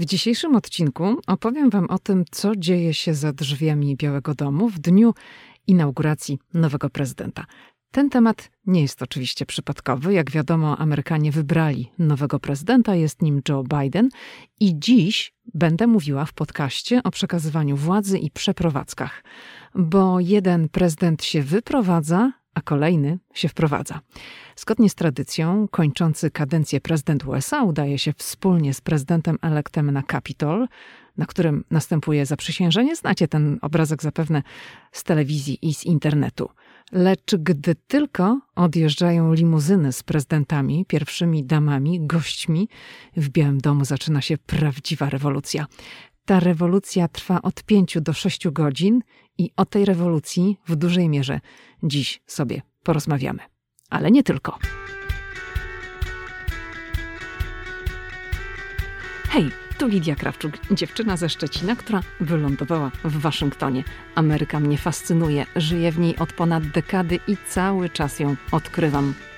W dzisiejszym odcinku opowiem Wam o tym, co dzieje się za drzwiami Białego Domu w dniu inauguracji nowego prezydenta. Ten temat nie jest oczywiście przypadkowy. Jak wiadomo, Amerykanie wybrali nowego prezydenta, jest nim Joe Biden i dziś będę mówiła w podcaście o przekazywaniu władzy i przeprowadzkach, bo jeden prezydent się wyprowadza, a kolejny się wprowadza. Zgodnie z tradycją, kończący kadencję prezydent USA udaje się wspólnie z prezydentem elektem na Capitol, na którym następuje zaprzysiężenie. Znacie ten obrazek zapewne z telewizji i z internetu. Lecz gdy tylko odjeżdżają limuzyny z prezydentami, pierwszymi damami, gośćmi, w Białym Domu zaczyna się prawdziwa rewolucja. Ta rewolucja trwa od 5 do 6 godzin i o tej rewolucji w dużej mierze dziś sobie porozmawiamy. Ale nie tylko. Hej, tu Lidia Krawczuk, dziewczyna ze Szczecina, która wylądowała w Waszyngtonie. Ameryka mnie fascynuje, żyję w niej od ponad dekady i cały czas ją odkrywam.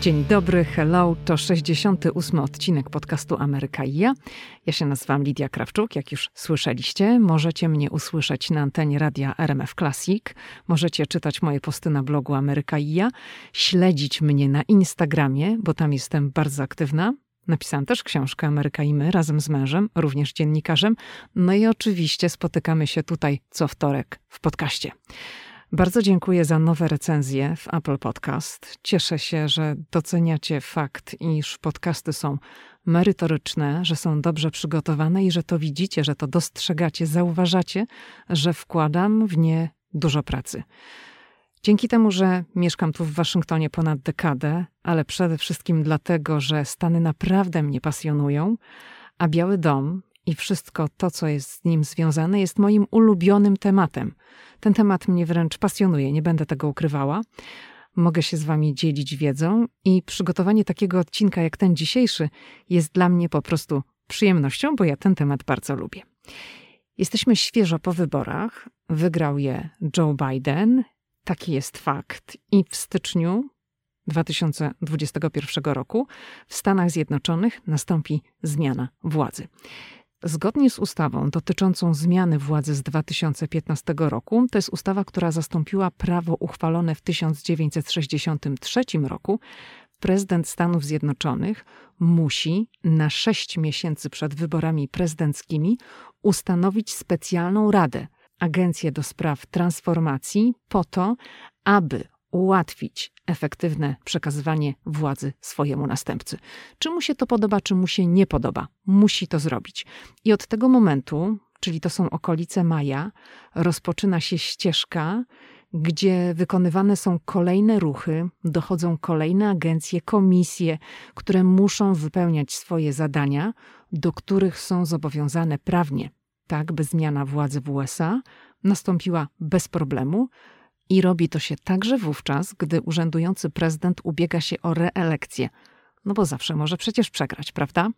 Dzień dobry, hello, to 68. odcinek podcastu Ameryka i ja. Ja się nazywam Lidia Krawczuk, jak już słyszeliście. Możecie mnie usłyszeć na antenie radia RMF Classic. Możecie czytać moje posty na blogu Ameryka i ja. Śledzić mnie na Instagramie, bo tam jestem bardzo aktywna. Napisałam też książkę Ameryka i my razem z mężem, również dziennikarzem. No i oczywiście spotykamy się tutaj co wtorek w podcaście. Bardzo dziękuję za nowe recenzje w Apple Podcast. Cieszę się, że doceniacie fakt, iż podcasty są merytoryczne, że są dobrze przygotowane i że to widzicie, że to dostrzegacie, zauważacie, że wkładam w nie dużo pracy. Dzięki temu, że mieszkam tu w Waszyngtonie ponad dekadę, ale przede wszystkim dlatego, że Stany naprawdę mnie pasjonują, a Biały Dom i wszystko to, co jest z nim związane, jest moim ulubionym tematem. Ten temat mnie wręcz pasjonuje, nie będę tego ukrywała. Mogę się z Wami dzielić wiedzą i przygotowanie takiego odcinka jak ten dzisiejszy jest dla mnie po prostu przyjemnością, bo ja ten temat bardzo lubię. Jesteśmy świeżo po wyborach. Wygrał je Joe Biden. Taki jest fakt. I w styczniu 2021 roku w Stanach Zjednoczonych nastąpi zmiana władzy. Zgodnie z ustawą dotyczącą zmiany władzy z 2015 roku, to jest ustawa, która zastąpiła prawo uchwalone w 1963 roku, prezydent Stanów Zjednoczonych musi na 6 miesięcy przed wyborami prezydenckimi ustanowić specjalną radę, agencję do spraw transformacji, po to, aby ułatwić efektywne przekazywanie władzy swojemu następcy. Czy mu się to podoba, czy mu się nie podoba. Musi to zrobić. I od tego momentu, czyli to są okolice maja, rozpoczyna się ścieżka, gdzie wykonywane są kolejne ruchy, dochodzą kolejne agencje, komisje, które muszą wypełniać swoje zadania, do których są zobowiązane prawnie, tak by zmiana władzy w USA nastąpiła bez problemu. I robi to się także wówczas, gdy urzędujący prezydent ubiega się o reelekcję. No bo zawsze może przecież przegrać, prawda?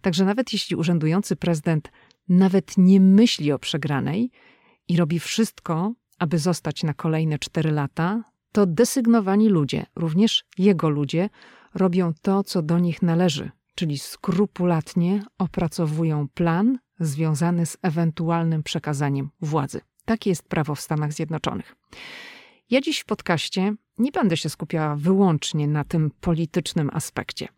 Także nawet jeśli urzędujący prezydent nawet nie myśli o przegranej i robi wszystko, aby zostać na kolejne 4 lata, to desygnowani ludzie, również jego ludzie, robią to, co do nich należy, czyli skrupulatnie opracowują plan związany z ewentualnym przekazaniem władzy. Takie jest prawo w Stanach Zjednoczonych. Ja dziś w podcaście nie będę się skupiała wyłącznie na tym politycznym aspekcie.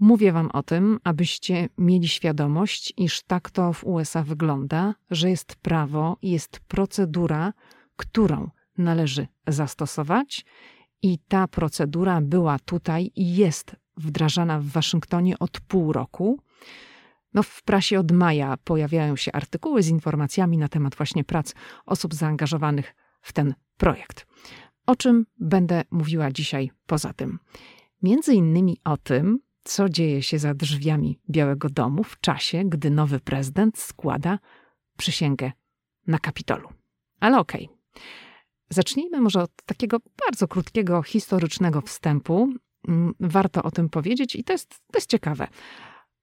Mówię Wam o tym, abyście mieli świadomość, iż tak to w USA wygląda, że jest prawo, jest procedura, którą należy zastosować i ta procedura była tutaj i jest wdrażana w Waszyngtonie od pół roku. No, w prasie od maja pojawiają się artykuły z informacjami na temat właśnie prac osób zaangażowanych w ten projekt. O czym będę mówiła dzisiaj poza tym? Między innymi o tym, co dzieje się za drzwiami Białego Domu w czasie, gdy nowy prezydent składa przysięgę na Kapitolu. Ale okej. Zacznijmy może od takiego bardzo krótkiego, historycznego wstępu. Warto o tym powiedzieć i to jest ciekawe.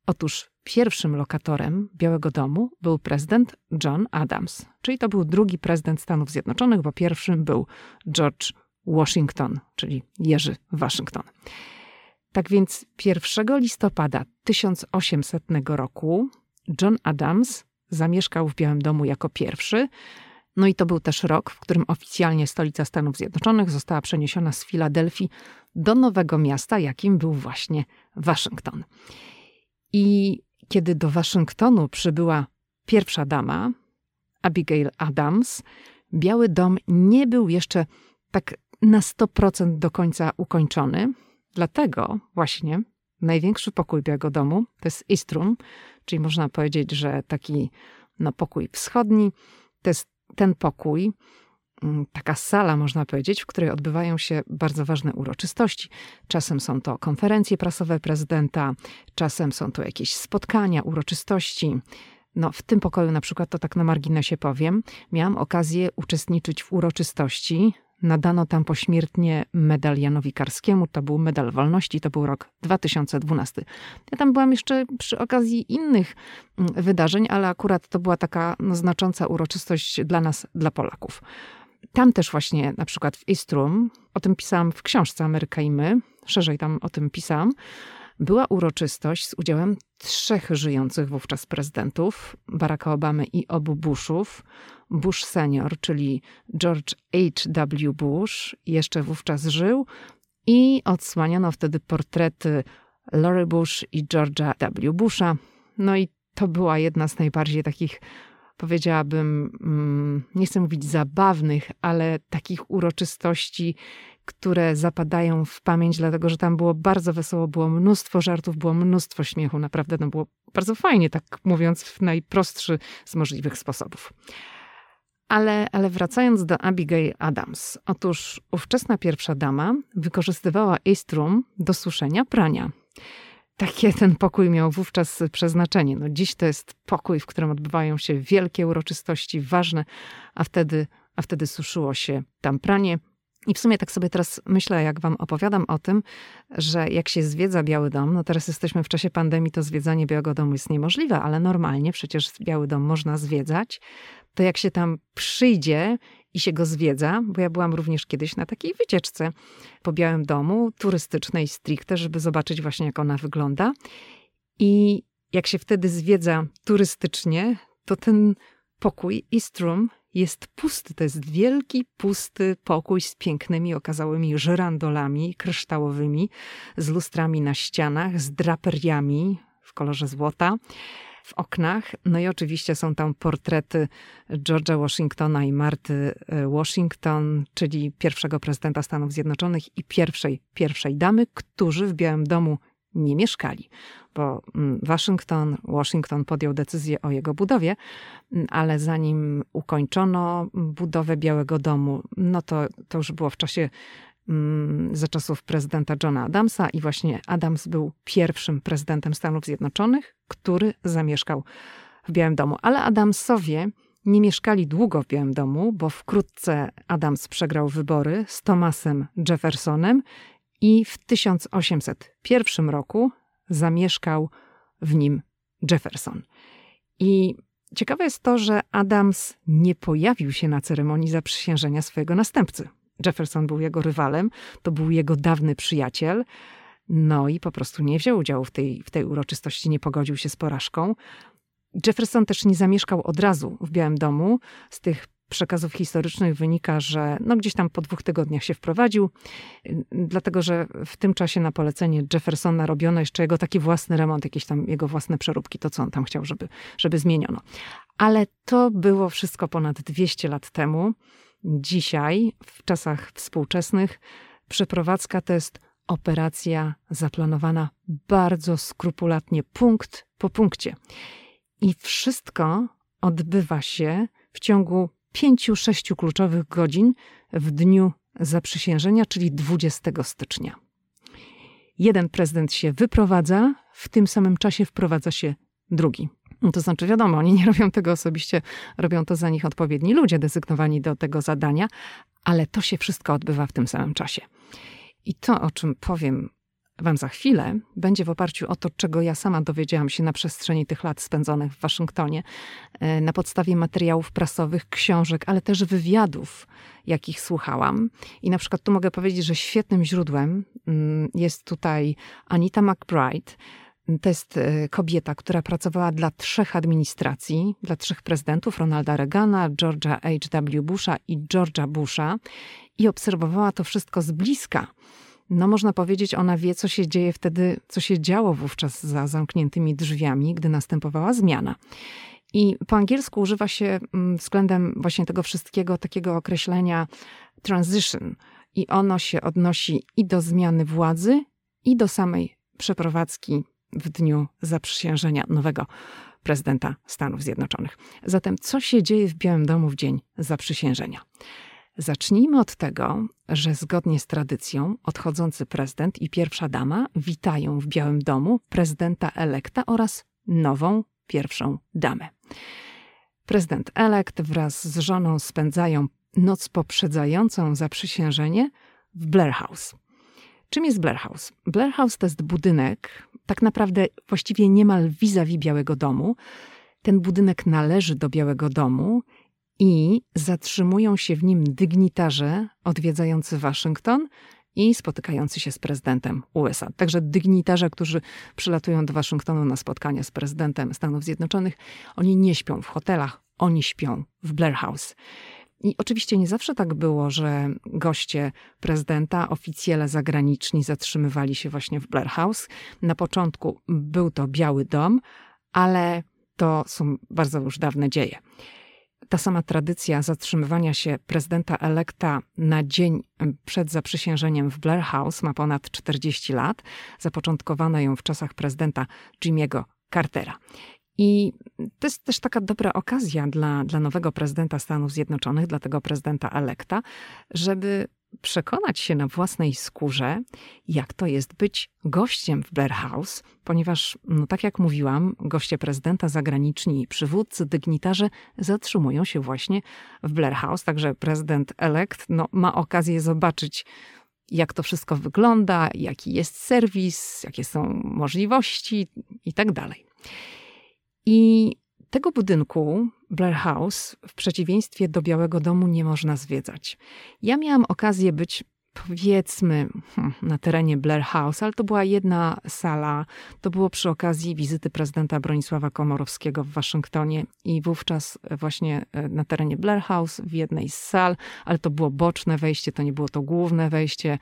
Otóż pierwszym lokatorem Białego Domu był prezydent John Adams, czyli to był drugi prezydent Stanów Zjednoczonych, bo pierwszym był George Washington, czyli Jerzy Waszyngton. Tak więc 1 listopada 1800 roku John Adams zamieszkał w Białym Domu jako pierwszy. No i to był też rok, w którym oficjalnie stolica Stanów Zjednoczonych została przeniesiona z Filadelfii do nowego miasta, jakim był właśnie Waszyngton. I kiedy do Waszyngtonu przybyła pierwsza dama, Abigail Adams, Biały Dom nie był jeszcze tak na 100% do końca ukończony. Dlatego właśnie największy pokój Białego Domu to jest East Room, czyli można powiedzieć, że taki pokój wschodni. To jest ten pokój, taka sala można powiedzieć, w której odbywają się bardzo ważne uroczystości. Czasem są to konferencje prasowe prezydenta, czasem są to jakieś spotkania, uroczystości. W tym pokoju na przykład, to tak na marginesie powiem, miałam okazję uczestniczyć w uroczystości. Nadano tam pośmiertnie medal Janowi Karskiemu, to był Medal Wolności, to był rok 2012. Ja tam byłam jeszcze przy okazji innych wydarzeń, ale akurat to była taka znacząca uroczystość dla nas, dla Polaków. Tam też właśnie na przykład w East Room, o tym pisałam w książce Ameryka i my, szerzej tam o tym pisałam, była uroczystość z udziałem 3 żyjących wówczas prezydentów, Baracka Obamy i obu Bushów. Bush senior, czyli George H. W. Bush, jeszcze wówczas żył i odsłaniano wtedy portrety Laury Bush i George'a W. Busha. I to była jedna z najbardziej takich, powiedziałabym, nie chcę mówić zabawnych, ale takich uroczystości, które zapadają w pamięć, dlatego że tam było bardzo wesoło, było mnóstwo żartów, było mnóstwo śmiechu. Naprawdę było bardzo fajnie, tak mówiąc w najprostszy z możliwych sposobów. Ale wracając do Abigail Adams. Otóż ówczesna pierwsza dama wykorzystywała East Room do suszenia prania. Takie ten pokój miał wówczas przeznaczenie. Dziś to jest pokój, w którym odbywają się wielkie uroczystości, ważne, a wtedy suszyło się tam pranie. I w sumie tak sobie teraz myślę, jak wam opowiadam o tym, że jak się zwiedza Biały Dom, teraz jesteśmy w czasie pandemii, to zwiedzanie Białego Domu jest niemożliwe, ale normalnie przecież Biały Dom można zwiedzać, to jak się tam przyjdzie i się go zwiedza, bo ja byłam również kiedyś na takiej wycieczce po Białym Domu, turystycznej stricte, żeby zobaczyć właśnie jak ona wygląda. I jak się wtedy zwiedza turystycznie, to ten pokój East Room jest pusty. To jest wielki, pusty pokój z pięknymi, okazałymi żyrandolami kryształowymi, z lustrami na ścianach, z draperiami w kolorze złota w oknach. I oczywiście są tam portrety George'a Washingtona i Marty Washington, czyli pierwszego prezydenta Stanów Zjednoczonych i pierwszej damy, którzy w Białym Domu nie mieszkali, bo Waszyngton podjął decyzję o jego budowie, ale zanim ukończono budowę Białego Domu, to już było w czasie, za czasów prezydenta Johna Adamsa i właśnie Adams był pierwszym prezydentem Stanów Zjednoczonych, który zamieszkał w Białym Domu. Ale Adamsowie nie mieszkali długo w Białym Domu, bo wkrótce Adams przegrał wybory z Thomasem Jeffersonem i w 1801 roku zamieszkał w nim Jefferson. I ciekawe jest to, że Adams nie pojawił się na ceremonii zaprzysiężenia swojego następcy. Jefferson był jego rywalem, to był jego dawny przyjaciel. I po prostu nie wziął udziału w tej uroczystości, nie pogodził się z porażką. Jefferson też nie zamieszkał od razu w Białym Domu. Z tych przekazów historycznych wynika, że gdzieś tam po 2 tygodniach się wprowadził, dlatego że w tym czasie na polecenie Jeffersona robiono jeszcze jego taki własny remont, jakieś tam jego własne przeróbki, to co on tam chciał, żeby zmieniono. Ale to było wszystko ponad 200 lat temu. Dzisiaj, w czasach współczesnych, przeprowadzka to jest operacja zaplanowana bardzo skrupulatnie, punkt po punkcie. I wszystko odbywa się w ciągu 5-6 kluczowych godzin w dniu zaprzysiężenia, czyli 20 stycznia. Jeden prezydent się wyprowadza, w tym samym czasie wprowadza się drugi. To znaczy wiadomo, oni nie robią tego osobiście, robią to za nich odpowiedni ludzie desygnowani do tego zadania, ale to się wszystko odbywa w tym samym czasie. I to, o czym powiem wam za chwilę, będzie w oparciu o to, czego ja sama dowiedziałam się na przestrzeni tych lat spędzonych w Waszyngtonie, na podstawie materiałów prasowych, książek, ale też wywiadów, jakich słuchałam. I na przykład tu mogę powiedzieć, że świetnym źródłem jest tutaj Anita McBride. To jest kobieta, która pracowała dla 3 administracji, dla 3 prezydentów, Ronalda Reagana, George'a H. W. Busha i George'a Busha, i obserwowała to wszystko z bliska. No można powiedzieć, ona wie, co się dzieje wtedy, co się działo wówczas za zamkniętymi drzwiami, gdy następowała zmiana. I po angielsku używa się względem właśnie tego wszystkiego takiego określenia transition. I ono się odnosi i do zmiany władzy, i do samej przeprowadzki w dniu zaprzysiężenia nowego prezydenta Stanów Zjednoczonych. Zatem co się dzieje w Białym Domu w dzień zaprzysiężenia? Zacznijmy od tego, że zgodnie z tradycją odchodzący prezydent i pierwsza dama witają w Białym Domu prezydenta-elekta oraz nową pierwszą damę. Prezydent-elekt wraz z żoną spędzają noc poprzedzającą zaprzysiężenie w Blair House. Czym jest Blair House? Blair House to jest budynek, tak naprawdę właściwie niemal vis-a-vis Białego Domu. Ten budynek należy do Białego Domu i zatrzymują się w nim dygnitarze odwiedzający Waszyngton i spotykający się z prezydentem USA. Także dygnitarze, którzy przylatują do Waszyngtonu na spotkanie z prezydentem Stanów Zjednoczonych, oni nie śpią w hotelach, oni śpią w Blair House. I oczywiście nie zawsze tak było, że goście prezydenta, oficjele zagraniczni zatrzymywali się właśnie w Blair House. Na początku był to Biały Dom, ale to są bardzo już dawne dzieje. Ta sama tradycja zatrzymywania się prezydenta-elekta na dzień przed zaprzysiężeniem w Blair House ma ponad 40 lat. Zapoczątkowano ją w czasach prezydenta Jimmy'ego Cartera. I to jest też taka dobra okazja dla nowego prezydenta Stanów Zjednoczonych, dla tego prezydenta-elekta, żeby przekonać się na własnej skórze, jak to jest być gościem w Blair House, ponieważ, no tak jak mówiłam, goście prezydenta zagraniczni, przywódcy, dygnitarze zatrzymują się właśnie w Blair House, także prezydent-elekt ma okazję zobaczyć, jak to wszystko wygląda, jaki jest serwis, jakie są możliwości i tak dalej. I tego budynku, Blair House, w przeciwieństwie do Białego Domu nie można zwiedzać. Ja miałam okazję być, powiedzmy, na terenie Blair House, ale to była jedna sala. To było przy okazji wizyty prezydenta Bronisława Komorowskiego w Waszyngtonie i wówczas właśnie na terenie Blair House w jednej z sal, ale to było boczne wejście, to nie było to główne wejście,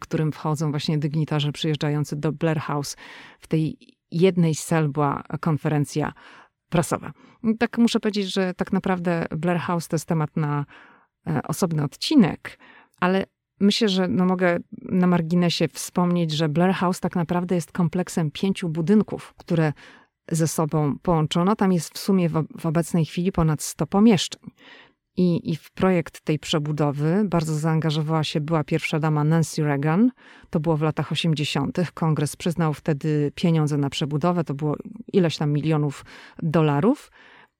którym wchodzą właśnie dygnitarze przyjeżdżający do Blair House. W tej jednej z sal była konferencja prasowa. Tak muszę powiedzieć, że tak naprawdę Blair House to jest temat na osobny odcinek, ale myślę, że mogę na marginesie wspomnieć, że Blair House tak naprawdę jest kompleksem 5 budynków, które ze sobą połączono. Tam jest w sumie w obecnej chwili ponad 100 pomieszczeń. I w projekt tej przebudowy bardzo zaangażowała się była pierwsza dama Nancy Reagan. To było w latach 80. Kongres przyznał wtedy pieniądze na przebudowę. To było ileś tam milionów dolarów.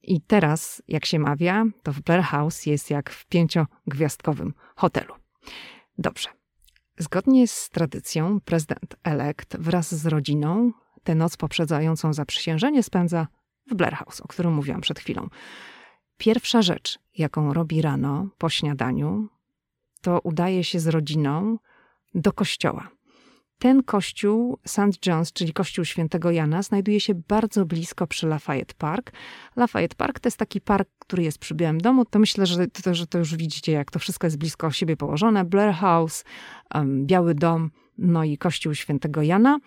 I teraz, jak się mawia, to w Blair House jest jak w 5-gwiazdkowym hotelu. Dobrze. Zgodnie z tradycją prezydent-elekt wraz z rodziną tę noc poprzedzającą zaprzysiężenie spędza w Blair House, o którym mówiłam przed chwilą. Pierwsza rzecz, jaką robi rano po śniadaniu, to udaje się z rodziną do kościoła. Ten kościół St. John's, czyli kościół Świętego Jana, znajduje się bardzo blisko przy Lafayette Park. Lafayette Park to jest taki park, który jest przy Białym Domu. To myślę, że to już widzicie, jak to wszystko jest blisko siebie położone. Blair House, Biały Dom, i kościół Świętego Jana.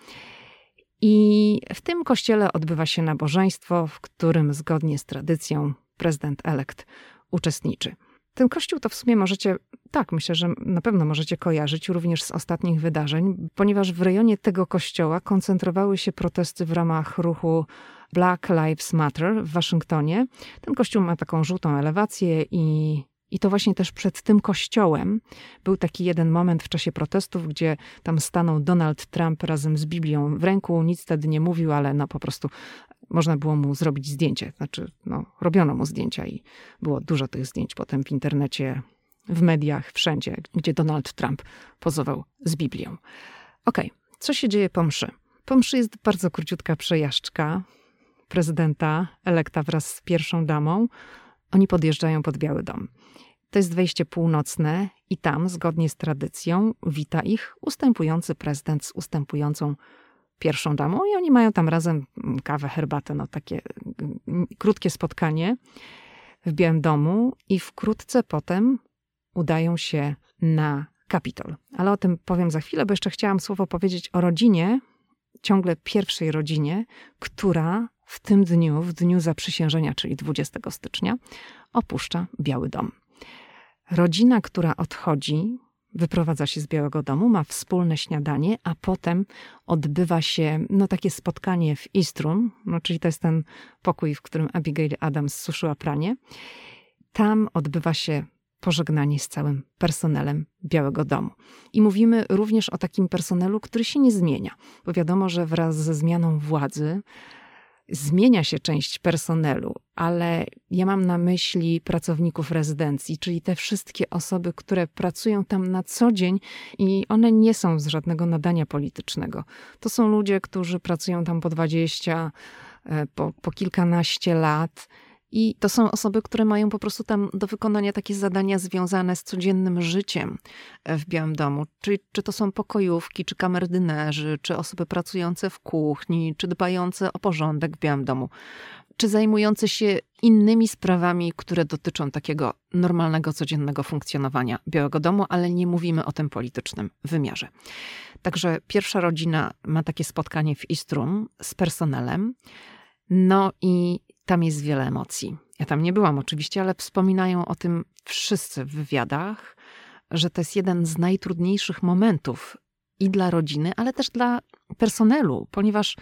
I w tym kościele odbywa się nabożeństwo, w którym zgodnie z tradycją prezydent-elekt uczestniczy. Ten kościół to w sumie myślę, że na pewno możecie kojarzyć również z ostatnich wydarzeń, ponieważ w rejonie tego kościoła koncentrowały się protesty w ramach ruchu Black Lives Matter w Waszyngtonie. Ten kościół ma taką żółtą elewację i I to właśnie też przed tym kościołem był taki jeden moment w czasie protestów, gdzie tam stanął Donald Trump razem z Biblią w ręku. Nic wtedy nie mówił, ale no po prostu można było mu zrobić zdjęcie. Znaczy, no, robiono mu zdjęcia i było dużo tych zdjęć potem w internecie, w mediach, wszędzie, gdzie Donald Trump pozował z Biblią. Okej, co się dzieje po mszy? Po mszy jest bardzo króciutka przejażdżka prezydenta elekta wraz z pierwszą damą. Oni podjeżdżają pod Biały Dom. To jest wejście północne i tam, zgodnie z tradycją, wita ich ustępujący prezydent z ustępującą pierwszą damą i oni mają tam razem kawę, herbatę, no takie krótkie spotkanie w Białym Domu i wkrótce potem udają się na Capitol. Ale o tym powiem za chwilę, bo jeszcze chciałam słowo powiedzieć o rodzinie, ciągle pierwszej rodzinie, która w tym dniu, w dniu zaprzysiężenia, czyli 20 stycznia, opuszcza Biały Dom. Rodzina, która odchodzi, wyprowadza się z Białego Domu, ma wspólne śniadanie, a potem odbywa się takie spotkanie w East Room, czyli to jest ten pokój, w którym Abigail Adams suszyła pranie. Tam odbywa się pożegnanie z całym personelem Białego Domu. I mówimy również o takim personelu, który się nie zmienia, bo wiadomo, że wraz ze zmianą władzy zmienia się część personelu, ale ja mam na myśli pracowników rezydencji, czyli te wszystkie osoby, które pracują tam na co dzień i one nie są z żadnego nadania politycznego. To są ludzie, którzy pracują tam po 20, po kilkanaście lat i to są osoby, które mają po prostu tam do wykonania takie zadania związane z codziennym życiem w Białym Domu. Czyli czy to są pokojówki, czy kamerdynerzy, czy osoby pracujące w kuchni, czy dbające o porządek w Białym Domu, czy zajmujące się innymi sprawami, które dotyczą takiego normalnego, codziennego funkcjonowania Białego Domu, ale nie mówimy o tym politycznym wymiarze. Także pierwsza rodzina ma takie spotkanie w East Room z personelem. No i tam jest wiele emocji. Ja tam nie byłam oczywiście, ale wspominają o tym wszyscy w wywiadach, że to jest jeden z najtrudniejszych momentów i dla rodziny, ale też dla personelu, ponieważ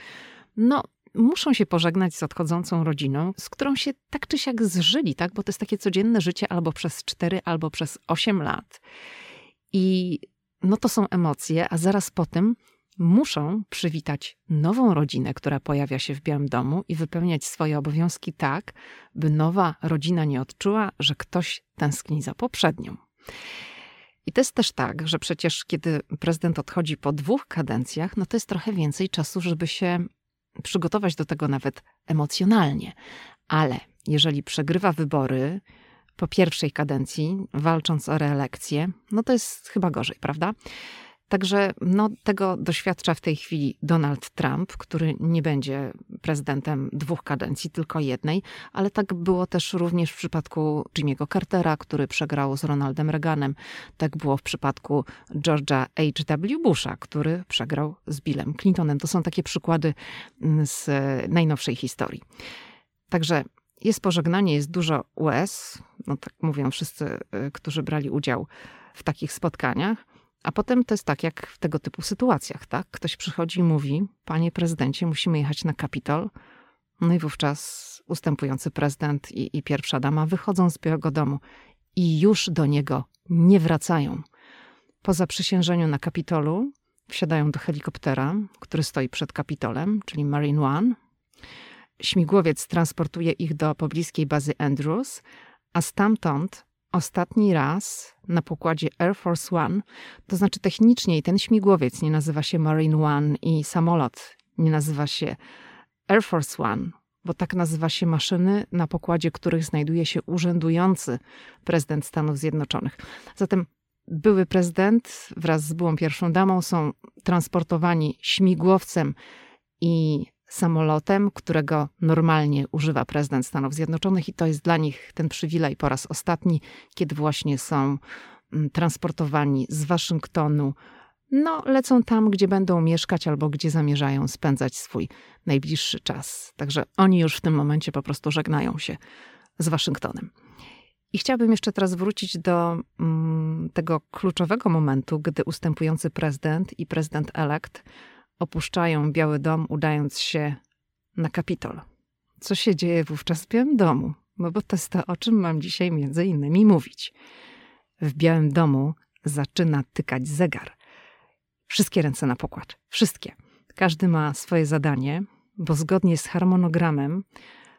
muszą się pożegnać z odchodzącą rodziną, z którą się tak czy siak zżyli, tak? Bo to jest takie codzienne życie albo przez 4, albo przez 8 lat. I to są emocje, a zaraz po tym muszą przywitać nową rodzinę, która pojawia się w Białym Domu i wypełniać swoje obowiązki tak, by nowa rodzina nie odczuła, że ktoś tęskni za poprzednią. I to jest też tak, że przecież kiedy prezydent odchodzi po 2 kadencjach, to jest trochę więcej czasu, żeby się przygotować do tego nawet emocjonalnie. Ale jeżeli przegrywa wybory po pierwszej kadencji, walcząc o reelekcję, to jest chyba gorzej, prawda? Także tego doświadcza w tej chwili Donald Trump, który nie będzie prezydentem 2 kadencji, tylko jednej, ale tak było też również w przypadku Jimmy'ego Cartera, który przegrał z Ronaldem Reaganem. Tak było w przypadku George'a H. W. Busha, który przegrał z Billem Clintonem. To są takie przykłady z najnowszej historii. Także jest pożegnanie, jest dużo łez, tak mówią wszyscy, którzy brali udział w takich spotkaniach. A potem to jest tak, jak w tego typu sytuacjach, tak? Ktoś przychodzi i mówi, panie prezydencie, musimy jechać na Capitol. I wówczas ustępujący prezydent i pierwsza dama wychodzą z Białego Domu i już do niego nie wracają. Po zaprzysiężeniu na Capitolu wsiadają do helikoptera, który stoi przed Capitolem, czyli Marine One. Śmigłowiec transportuje ich do pobliskiej bazy Andrews, a stamtąd ostatni raz na pokładzie Air Force One, to znaczy technicznie ten śmigłowiec nie nazywa się Marine One i samolot nie nazywa się Air Force One, bo tak nazywa się maszyny, na pokładzie których znajduje się urzędujący prezydent Stanów Zjednoczonych. Zatem były prezydent wraz z byłą pierwszą damą są transportowani śmigłowcem i samolotem, którego normalnie używa prezydent Stanów Zjednoczonych i to jest dla nich ten przywilej po raz ostatni, kiedy właśnie są transportowani z Waszyngtonu. Lecą tam, gdzie będą mieszkać albo gdzie zamierzają spędzać swój najbliższy czas. Także oni już w tym momencie po prostu żegnają się z Waszyngtonem. I chciałabym jeszcze teraz wrócić do tego kluczowego momentu, gdy ustępujący prezydent i prezydent-elekt opuszczają Biały Dom, udając się na Capitol. Co się dzieje wówczas w Białym Domu? No bo to jest to, o czym mam dzisiaj między innymi mówić. W Białym Domu zaczyna tykać zegar. Wszystkie ręce na pokład. Wszystkie. Każdy ma swoje zadanie, bo zgodnie z harmonogramem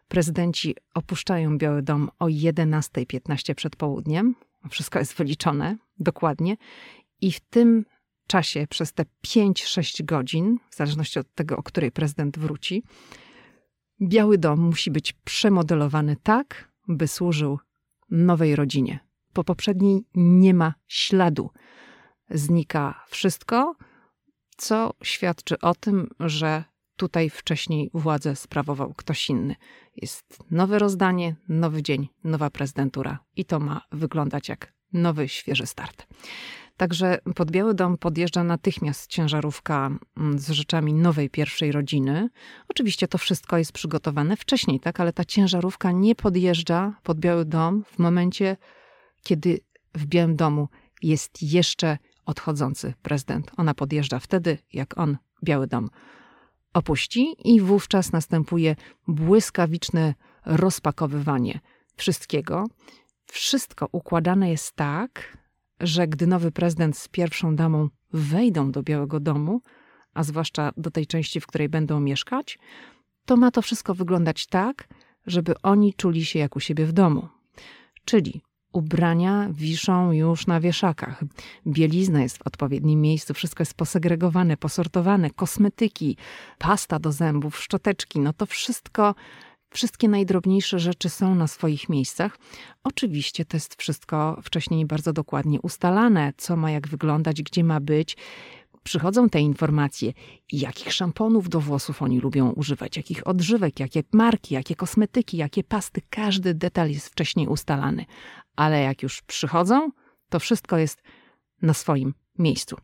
prezydenci opuszczają Biały Dom o 11:15 przed południem. Wszystko jest wyliczone dokładnie. I w tym czasie przez te 5-6 godzin, w zależności od tego, o której prezydent wróci, Biały Dom musi być przemodelowany tak, by służył nowej rodzinie. Po poprzedniej nie ma śladu. Znika wszystko, co świadczy o tym, że tutaj wcześniej władzę sprawował ktoś inny. Jest nowe rozdanie, nowy dzień, nowa prezydentura i to ma wyglądać jak nowy, świeży start. Także pod Biały Dom podjeżdża natychmiast ciężarówka z rzeczami nowej pierwszej rodziny. Oczywiście to wszystko jest przygotowane wcześniej, tak, ale ta ciężarówka nie podjeżdża pod Biały Dom w momencie, kiedy w Białym Domu jest jeszcze odchodzący prezydent. Ona podjeżdża wtedy, jak on Biały Dom opuści i wówczas następuje błyskawiczne rozpakowywanie wszystkiego. Wszystko układane jest tak, że gdy nowy prezydent z pierwszą damą wejdą do Białego Domu, a zwłaszcza do tej części, w której będą mieszkać, to ma to wszystko wyglądać tak, żeby oni czuli się jak u siebie w domu. Czyli ubrania wiszą już na wieszakach, bielizna jest w odpowiednim miejscu, wszystko jest posegregowane, posortowane, kosmetyki, pasta do zębów, szczoteczki, no to wszystko, wszystkie najdrobniejsze rzeczy są na swoich miejscach. Oczywiście to jest wszystko wcześniej bardzo dokładnie ustalane, co ma jak wyglądać, gdzie ma być. Przychodzą te informacje, jakich szamponów do włosów oni lubią używać, jakich odżywek, jakie marki, jakie kosmetyki, jakie pasty. Każdy detal jest wcześniej ustalany. Ale jak już przychodzą, to wszystko jest na swoim miejscu.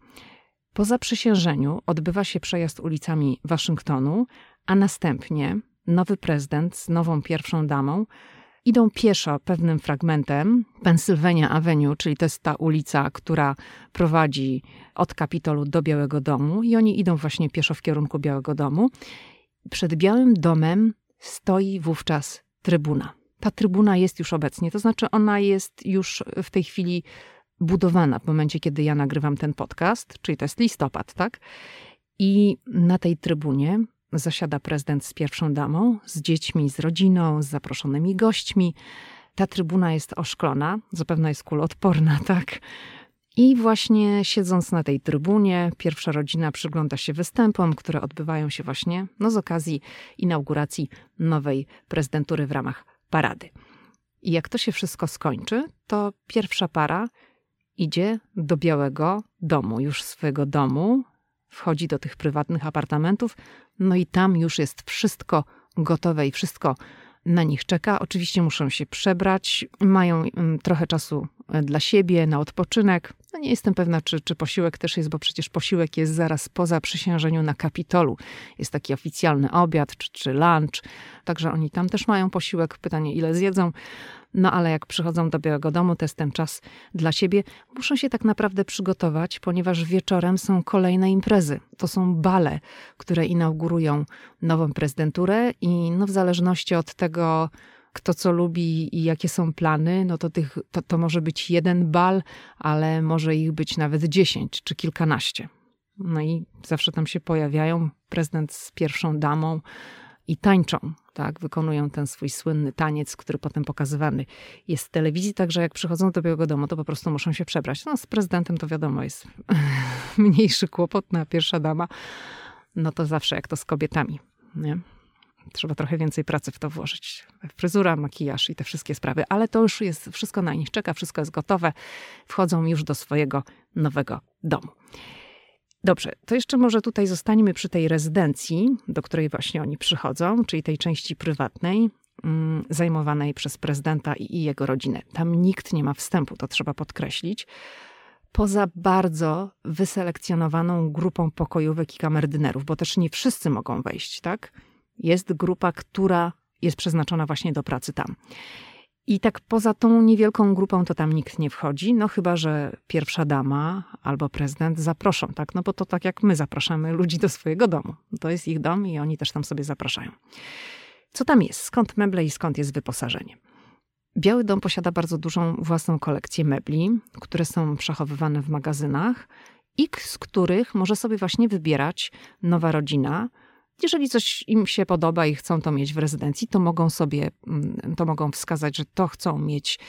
Po zaprzysiężeniu odbywa się przejazd ulicami Waszyngtonu, a następnie nowy prezydent z nową pierwszą damą idą pieszo pewnym fragmentem Pennsylvania Avenue, czyli to jest ta ulica, która prowadzi od Kapitolu do Białego Domu i oni idą właśnie pieszo w kierunku Białego Domu. Przed Białym Domem stoi wówczas trybuna. Ta trybuna jest już obecnie, to znaczy ona jest już w tej chwili budowana w momencie, kiedy ja nagrywam ten podcast, czyli to jest listopad, tak? I na tej trybunie zasiada prezydent z pierwszą damą, z dziećmi, z rodziną, z zaproszonymi gośćmi. Ta trybuna jest oszklona, zapewne jest kuloodporna, tak? I właśnie siedząc na tej trybunie, pierwsza rodzina przygląda się występom, które odbywają się właśnie z okazji inauguracji nowej prezydentury w ramach parady. I jak to się wszystko skończy, to pierwsza para idzie do Białego Domu, już swojego domu, wchodzi do tych prywatnych apartamentów, no i tam już jest wszystko gotowe i wszystko na nich czeka. Oczywiście muszą się przebrać, mają trochę czasu dla siebie, na odpoczynek. No nie jestem pewna, czy posiłek też jest, bo przecież posiłek jest zaraz po zaprzysiężeniu na Kapitolu. Jest taki oficjalny obiad czy lunch, także oni tam też mają posiłek. Pytanie, ile zjedzą. No ale jak przychodzą do Białego Domu, to jest ten czas dla siebie. Muszą się tak naprawdę przygotować, ponieważ wieczorem są kolejne imprezy. To są bale, które inaugurują nową prezydenturę i w zależności od tego, kto co lubi i jakie są plany, to może być jeden bal, ale może ich być nawet 10 czy kilkanaście. No i zawsze tam się pojawiają prezydent z pierwszą damą i tańczą, tak? Wykonują ten swój słynny taniec, który potem pokazywany jest w telewizji, także jak przychodzą do Białego Domu, to po prostu muszą się przebrać. No z prezydentem to wiadomo jest mniejszy kłopot, a pierwsza dama, no to zawsze jak to z kobietami, nie? Trzeba trochę więcej pracy w to włożyć. Fryzura, makijaż i te wszystkie sprawy. Ale to już jest, wszystko na nich czeka, wszystko jest gotowe. Wchodzą już do swojego nowego domu. Dobrze, to jeszcze może tutaj zostaniemy przy tej rezydencji, do której właśnie oni przychodzą, czyli tej części prywatnej, zajmowanej przez prezydenta i jego rodzinę. Tam nikt nie ma wstępu, to trzeba podkreślić. Poza bardzo wyselekcjonowaną grupą pokojówek i kamerdynerów, bo też nie wszyscy mogą wejść, tak? Jest grupa, która jest przeznaczona właśnie do pracy tam. I tak poza tą niewielką grupą to tam nikt nie wchodzi, chyba że pierwsza dama albo prezydent zaproszą, tak? Bo to tak jak my zapraszamy ludzi do swojego domu. To jest ich dom i oni też tam sobie zapraszają. Co tam jest? Skąd meble i skąd jest wyposażenie? Biały Dom posiada bardzo dużą własną kolekcję mebli, które są przechowywane w magazynach i z których może sobie właśnie wybierać nowa rodzina. Jeżeli coś im się podoba i chcą to mieć w rezydencji, to mogą wskazać, że to chcą mieć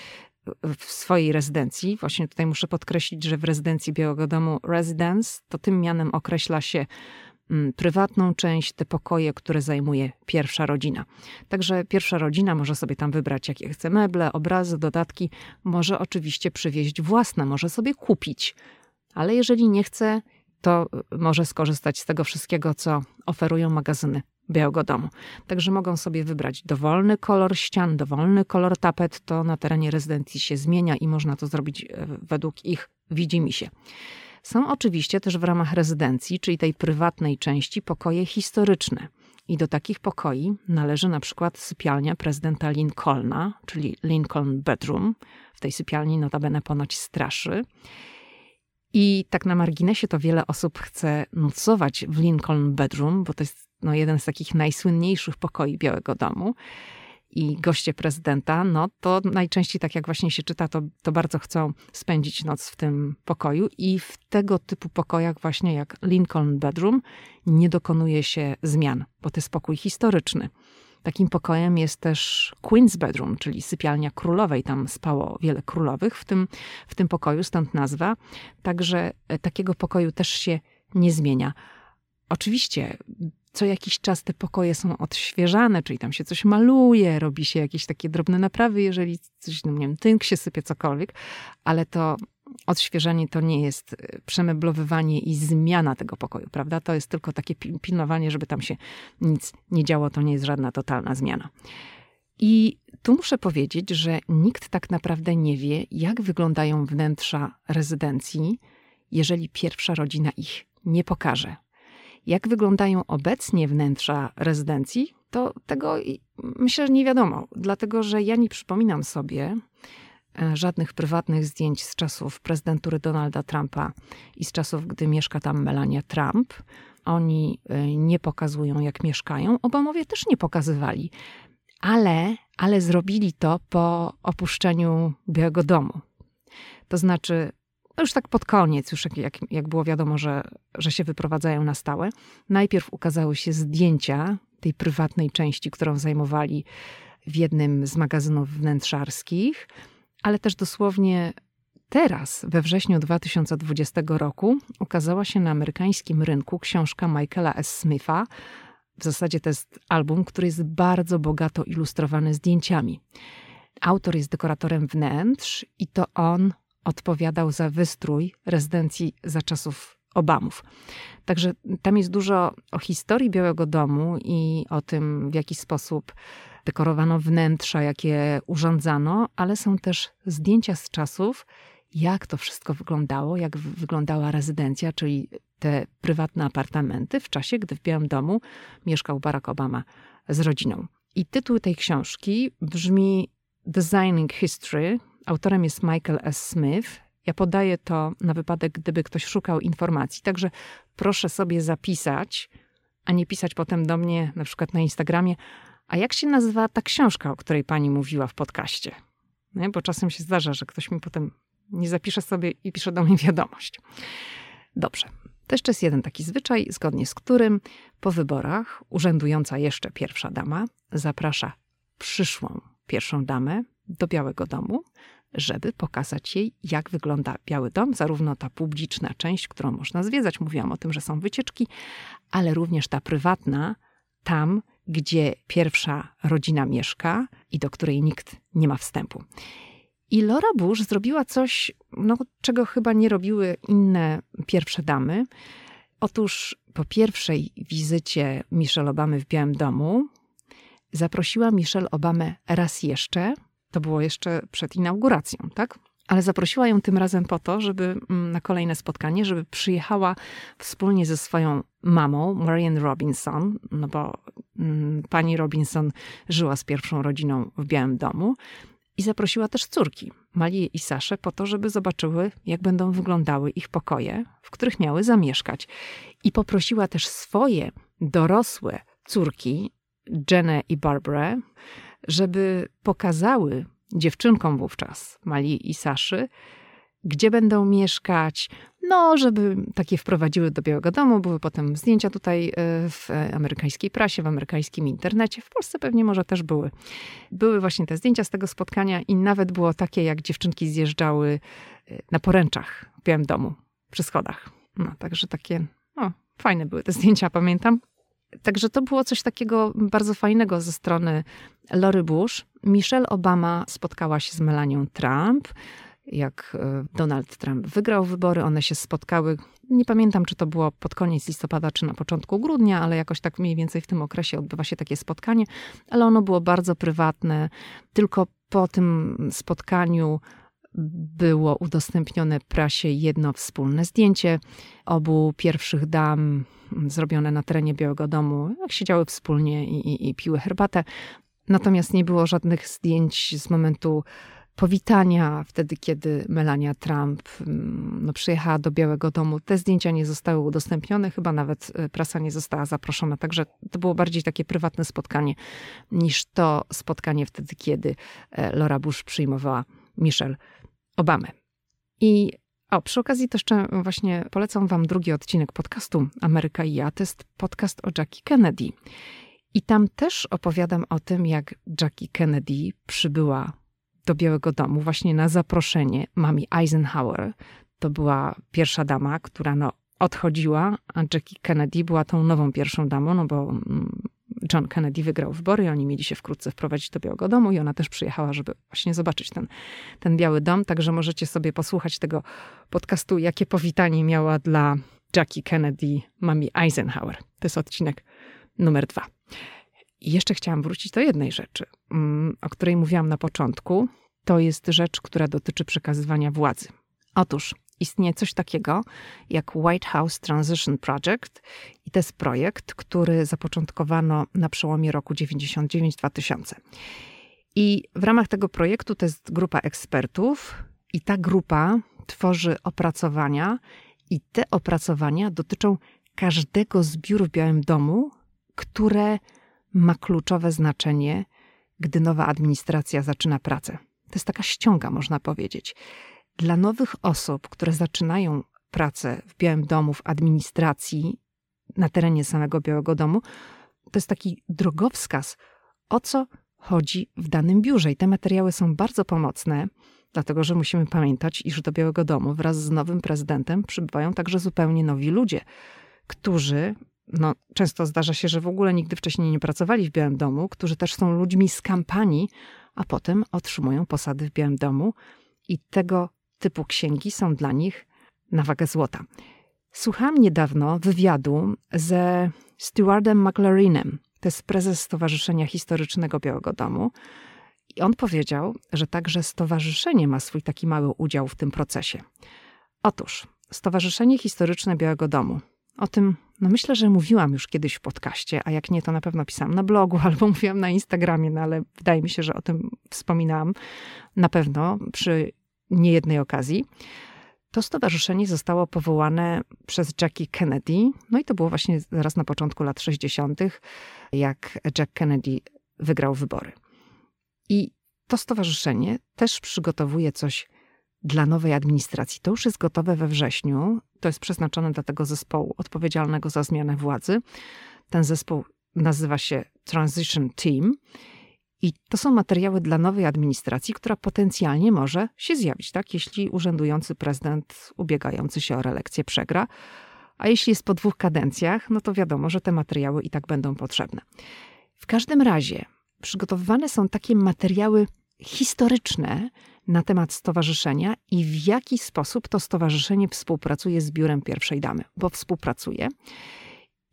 w swojej rezydencji. Właśnie tutaj muszę podkreślić, że w rezydencji Białego Domu residence to tym mianem określa się prywatną część, te pokoje, które zajmuje pierwsza rodzina. Także pierwsza rodzina może sobie tam wybrać, jakie chce meble, obrazy, dodatki. Może oczywiście przywieźć własne, może sobie kupić. Ale jeżeli nie chce, to może skorzystać z tego wszystkiego, co oferują magazyny Białego Domu. Także mogą sobie wybrać dowolny kolor ścian, dowolny kolor tapet. To na terenie rezydencji się zmienia i można to zrobić według ich widzimisię. Są oczywiście też w ramach rezydencji, czyli tej prywatnej części, pokoje historyczne. I do takich pokoi należy na przykład sypialnia prezydenta Lincolna, czyli Lincoln Bedroom. W tej sypialni notabene ponoć straszy. I tak na marginesie to wiele osób chce nocować w Lincoln Bedroom, bo to jest jeden z takich najsłynniejszych pokoi Białego Domu. I goście prezydenta, to najczęściej, tak jak właśnie się czyta, to bardzo chcą spędzić noc w tym pokoju. I w tego typu pokojach właśnie jak Lincoln Bedroom nie dokonuje się zmian, bo to jest pokój historyczny. Takim pokojem jest też Queen's Bedroom, czyli sypialnia królowej. Tam spało wiele królowych w tym pokoju, stąd nazwa. Także takiego pokoju też się nie zmienia. Oczywiście co jakiś czas te pokoje są odświeżane, czyli tam się coś maluje, robi się jakieś takie drobne naprawy, jeżeli coś, nie wiem, tynk się sypie, cokolwiek, ale to odświeżenie to nie jest przemeblowywanie i zmiana tego pokoju, prawda? To jest tylko takie pilnowanie, żeby tam się nic nie działo, to nie jest żadna totalna zmiana. I tu muszę powiedzieć, że nikt tak naprawdę nie wie, jak wyglądają wnętrza rezydencji, jeżeli pierwsza rodzina ich nie pokaże. Jak wyglądają obecnie wnętrza rezydencji, to tego myślę, że nie wiadomo. Dlatego, że ja nie przypominam sobie żadnych prywatnych zdjęć z czasów prezydentury Donalda Trumpa i z czasów, gdy mieszka tam Melania Trump. Oni nie pokazują, jak mieszkają. Obamowie też nie pokazywali. Ale zrobili to po opuszczeniu Białego Domu. To znaczy już tak pod koniec, już jak było wiadomo, że się wyprowadzają na stałe. Najpierw ukazały się zdjęcia tej prywatnej części, którą zajmowali w jednym z magazynów wnętrzarskich, ale też dosłownie teraz, we wrześniu 2020 roku, ukazała się na amerykańskim rynku książka Michaela S. Smitha. W zasadzie to jest album, który jest bardzo bogato ilustrowany zdjęciami. Autor jest dekoratorem wnętrz i to on odpowiadał za wystrój rezydencji za czasów Obamów. Także tam jest dużo o historii Białego Domu i o tym, w jaki sposób dekorowano wnętrza, jakie urządzano, ale są też zdjęcia z czasów, jak to wszystko wyglądało, jak wyglądała rezydencja, czyli te prywatne apartamenty w czasie, gdy w Białym Domu mieszkał Barack Obama z rodziną. I tytuł tej książki brzmi Designing History. Autorem jest Michael S. Smith. Ja podaję to na wypadek, gdyby ktoś szukał informacji. Także proszę sobie zapisać, a nie pisać potem do mnie, na przykład na Instagramie, a jak się nazywa ta książka, o której pani mówiła w podcaście? Nie? Bo czasem się zdarza, że ktoś mi potem nie zapisze sobie i pisze do mnie wiadomość. Dobrze. To jeszcze jest jeden taki zwyczaj, zgodnie z którym po wyborach urzędująca jeszcze pierwsza dama zaprasza przyszłą pierwszą damę do Białego Domu, żeby pokazać jej, jak wygląda Biały Dom, zarówno ta publiczna część, którą można zwiedzać, mówiłam o tym, że są wycieczki, ale również ta prywatna, tam, gdzie pierwsza rodzina mieszka i do której nikt nie ma wstępu. I Laura Bush zrobiła coś, czego chyba nie robiły inne pierwsze damy. Otóż po pierwszej wizycie Michelle Obamy w Białym Domu zaprosiła Michelle Obamę raz jeszcze. To było jeszcze przed inauguracją, tak? Ale zaprosiła ją tym razem po to, żeby na kolejne spotkanie, żeby przyjechała wspólnie ze swoją mamą, Marian Robinson, bo pani Robinson żyła z pierwszą rodziną w Białym Domu i zaprosiła też córki, Malię i Saszę, po to, żeby zobaczyły, jak będą wyglądały ich pokoje, w których miały zamieszkać. I poprosiła też swoje dorosłe córki, Jenę i Barbarę, żeby pokazały dziewczynkom wówczas, Mali i Saszy, gdzie będą mieszkać, no żeby takie wprowadziły do Białego Domu. Były potem zdjęcia tutaj w amerykańskiej prasie, w amerykańskim internecie. W Polsce pewnie może też były. Były właśnie te zdjęcia z tego spotkania i nawet było takie, jak dziewczynki zjeżdżały na poręczach w Białym Domu, przy schodach. No, także takie, no, fajne były te zdjęcia, pamiętam. Także to było coś takiego bardzo fajnego ze strony Laury Bush. Michelle Obama spotkała się z Melanią Trump. Jak Donald Trump wygrał wybory, one się spotkały. Nie pamiętam, czy to było pod koniec listopada, czy na początku grudnia, ale jakoś tak mniej więcej w tym okresie odbywa się takie spotkanie. Ale ono było bardzo prywatne. Tylko po tym spotkaniu było udostępnione prasie jedno wspólne zdjęcie obu pierwszych dam zrobione na terenie Białego Domu, jak siedziały wspólnie i piły herbatę. Natomiast nie było żadnych zdjęć z momentu powitania, wtedy kiedy Melania Trump przyjechała do Białego Domu. Te zdjęcia nie zostały udostępnione, chyba nawet prasa nie została zaproszona. Także to było bardziej takie prywatne spotkanie niż to spotkanie wtedy, kiedy Laura Bush przyjmowała Michelle Obamę. I przy okazji to jeszcze właśnie polecam wam drugi odcinek podcastu Ameryka i ja. To jest podcast o Jackie Kennedy. I tam też opowiadam o tym, jak Jackie Kennedy przybyła do Białego Domu właśnie na zaproszenie mami Eisenhower. To była pierwsza dama, która odchodziła, a Jackie Kennedy była tą nową pierwszą damą, bo John Kennedy wygrał wybory i oni mieli się wkrótce wprowadzić do Białego Domu i ona też przyjechała, żeby właśnie zobaczyć ten Biały Dom. Także możecie sobie posłuchać tego podcastu, jakie powitanie miała dla Jackie Kennedy mami Eisenhower. To jest odcinek numer 2. I jeszcze chciałam wrócić do jednej rzeczy, o której mówiłam na początku. To jest rzecz, która dotyczy przekazywania władzy. Otóż istnieje coś takiego jak White House Transition Project i to jest projekt, który zapoczątkowano na przełomie roku 1999-2000. I w ramach tego projektu to jest grupa ekspertów i ta grupa tworzy opracowania i te opracowania dotyczą każdego z biur w Białym Domu, które ma kluczowe znaczenie, gdy nowa administracja zaczyna pracę. To jest taka ściąga, można powiedzieć. Dla nowych osób, które zaczynają pracę w Białym Domu, w administracji, na terenie samego Białego Domu, to jest taki drogowskaz, o co chodzi w danym biurze. I te materiały są bardzo pomocne, dlatego że musimy pamiętać, iż do Białego Domu wraz z nowym prezydentem przybywają także zupełnie nowi ludzie, którzy... często zdarza się, że w ogóle nigdy wcześniej nie pracowali w Białym Domu, którzy też są ludźmi z kampanii, a potem otrzymują posady w Białym Domu i tego typu księgi są dla nich na wagę złota. Słuchałam niedawno wywiadu ze Stuartem McLaurinem, to jest prezes Stowarzyszenia Historycznego Białego Domu i on powiedział, że także stowarzyszenie ma swój taki mały udział w tym procesie. Otóż Stowarzyszenie Historyczne Białego Domu, o tym myślę, że mówiłam już kiedyś w podcaście, a jak nie, to na pewno pisałam na blogu albo mówiłam na Instagramie, ale wydaje mi się, że o tym wspominałam na pewno przy niejednej okazji. To stowarzyszenie zostało powołane przez Jackie Kennedy, i to było właśnie zaraz na początku lat 60., jak Jack Kennedy wygrał wybory. I to stowarzyszenie też przygotowuje coś dla nowej administracji. To już jest gotowe we wrześniu. To jest przeznaczone dla tego zespołu odpowiedzialnego za zmianę władzy. Ten zespół nazywa się Transition Team i to są materiały dla nowej administracji, która potencjalnie może się zjawić, tak? Jeśli urzędujący prezydent ubiegający się o reelekcję przegra, a jeśli jest po 2 kadencjach, to wiadomo, że te materiały i tak będą potrzebne. W każdym razie przygotowywane są takie materiały historyczne na temat stowarzyszenia i w jaki sposób to stowarzyszenie współpracuje z biurem pierwszej damy, bo współpracuje.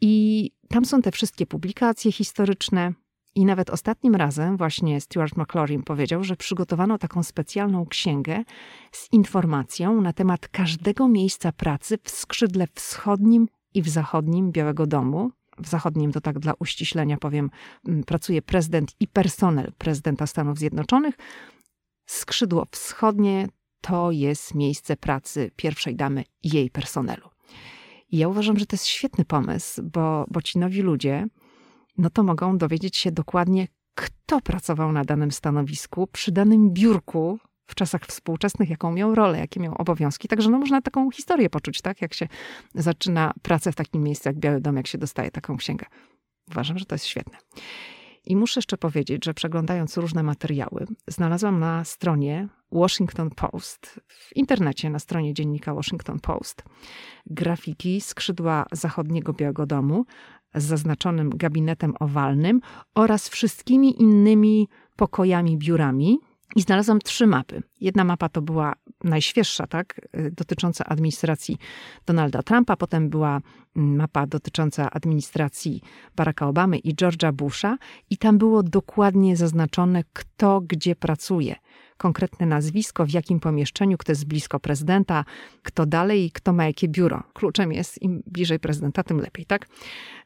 I tam są te wszystkie publikacje historyczne i nawet ostatnim razem właśnie Stuart McLaurin powiedział, że przygotowano taką specjalną księgę z informacją na temat każdego miejsca pracy w skrzydle wschodnim i w zachodnim Białego Domu. W zachodnim, to tak dla uściślenia powiem, pracuje prezydent i personel prezydenta Stanów Zjednoczonych. Skrzydło wschodnie to jest miejsce pracy pierwszej damy i jej personelu. I ja uważam, że to jest świetny pomysł, bo ci nowi ludzie, to mogą dowiedzieć się dokładnie, kto pracował na danym stanowisku, przy danym biurku w czasach współczesnych, jaką miał rolę, jakie miał obowiązki. Także no, można taką historię poczuć, tak? Jak się zaczyna pracę w takim miejscu jak Biały Dom, jak się dostaje taką księgę. Uważam, że to jest świetne. I muszę jeszcze powiedzieć, że przeglądając różne materiały, znalazłam na stronie Washington Post, w internecie na stronie dziennika Washington Post, grafiki skrzydła zachodniego Białego Domu z zaznaczonym gabinetem owalnym oraz wszystkimi innymi pokojami, biurami. I znalazłam 3 mapy. Jedna mapa to była najświeższa, tak, dotycząca administracji Donalda Trumpa. Potem była mapa dotycząca administracji Baracka Obamy i George'a Busha. I tam było dokładnie zaznaczone, kto gdzie pracuje. Konkretne nazwisko, w jakim pomieszczeniu, kto jest blisko prezydenta, kto dalej, kto ma jakie biuro. Kluczem jest, im bliżej prezydenta, tym lepiej, tak?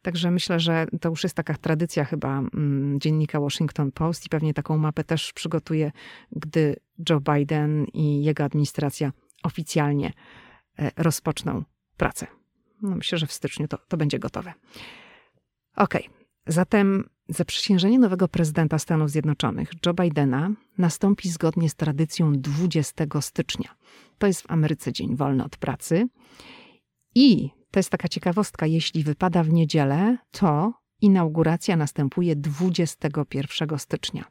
Także myślę, że to już jest taka tradycja chyba dziennika Washington Post i pewnie taką mapę też przygotuje, gdy Joe Biden i jego administracja oficjalnie rozpoczną pracę. No myślę, że w styczniu to będzie gotowe. Okej, zatem zaprzysiężenie nowego prezydenta Stanów Zjednoczonych, Joe Bidena, nastąpi zgodnie z tradycją 20 stycznia. To jest w Ameryce dzień wolny od pracy. I to jest taka ciekawostka, jeśli wypada w niedzielę, to inauguracja następuje 21 stycznia.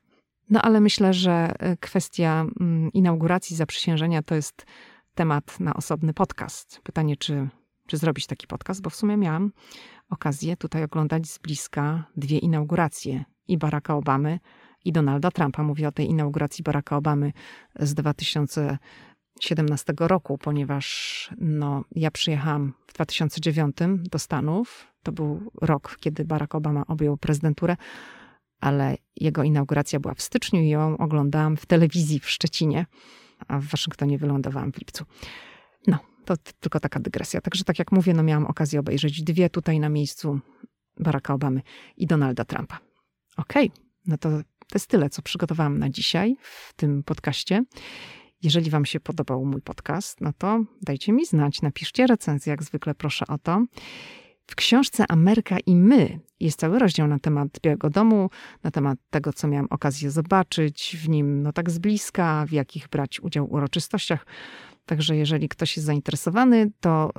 No ale myślę, że kwestia inauguracji, zaprzysiężenia to jest temat na osobny podcast. Pytanie, czy zrobić taki podcast, bo w sumie miałam okazję tutaj oglądać z bliska 2 inauguracje i Baracka Obamy i Donalda Trumpa. Mówię o tej inauguracji Baracka Obamy z 2017 roku, ponieważ no, ja przyjechałam w 2009 do Stanów. To był rok, kiedy Barack Obama objął prezydenturę, ale jego inauguracja była w styczniu i ją oglądałam w telewizji w Szczecinie, a w Waszyngtonie wylądowałam w lipcu. No. To tylko taka dygresja. Także tak jak mówię, no miałam okazję obejrzeć 2 tutaj na miejscu Baracka Obamy i Donalda Trumpa. Okej, no to jest tyle, co przygotowałam na dzisiaj w tym podcaście. Jeżeli wam się podobał mój podcast, no to dajcie mi znać, napiszcie recenzję, jak zwykle proszę o to. W książce Ameryka i my jest cały rozdział na temat Białego Domu, na temat tego, co miałam okazję zobaczyć w nim, no tak z bliska, w jakich brać udział w uroczystościach. Także jeżeli ktoś jest zainteresowany, to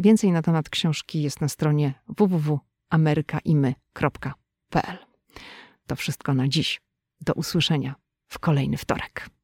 więcej na temat książki jest na stronie www.amerykaimy.pl. To wszystko na dziś. Do usłyszenia w kolejny wtorek.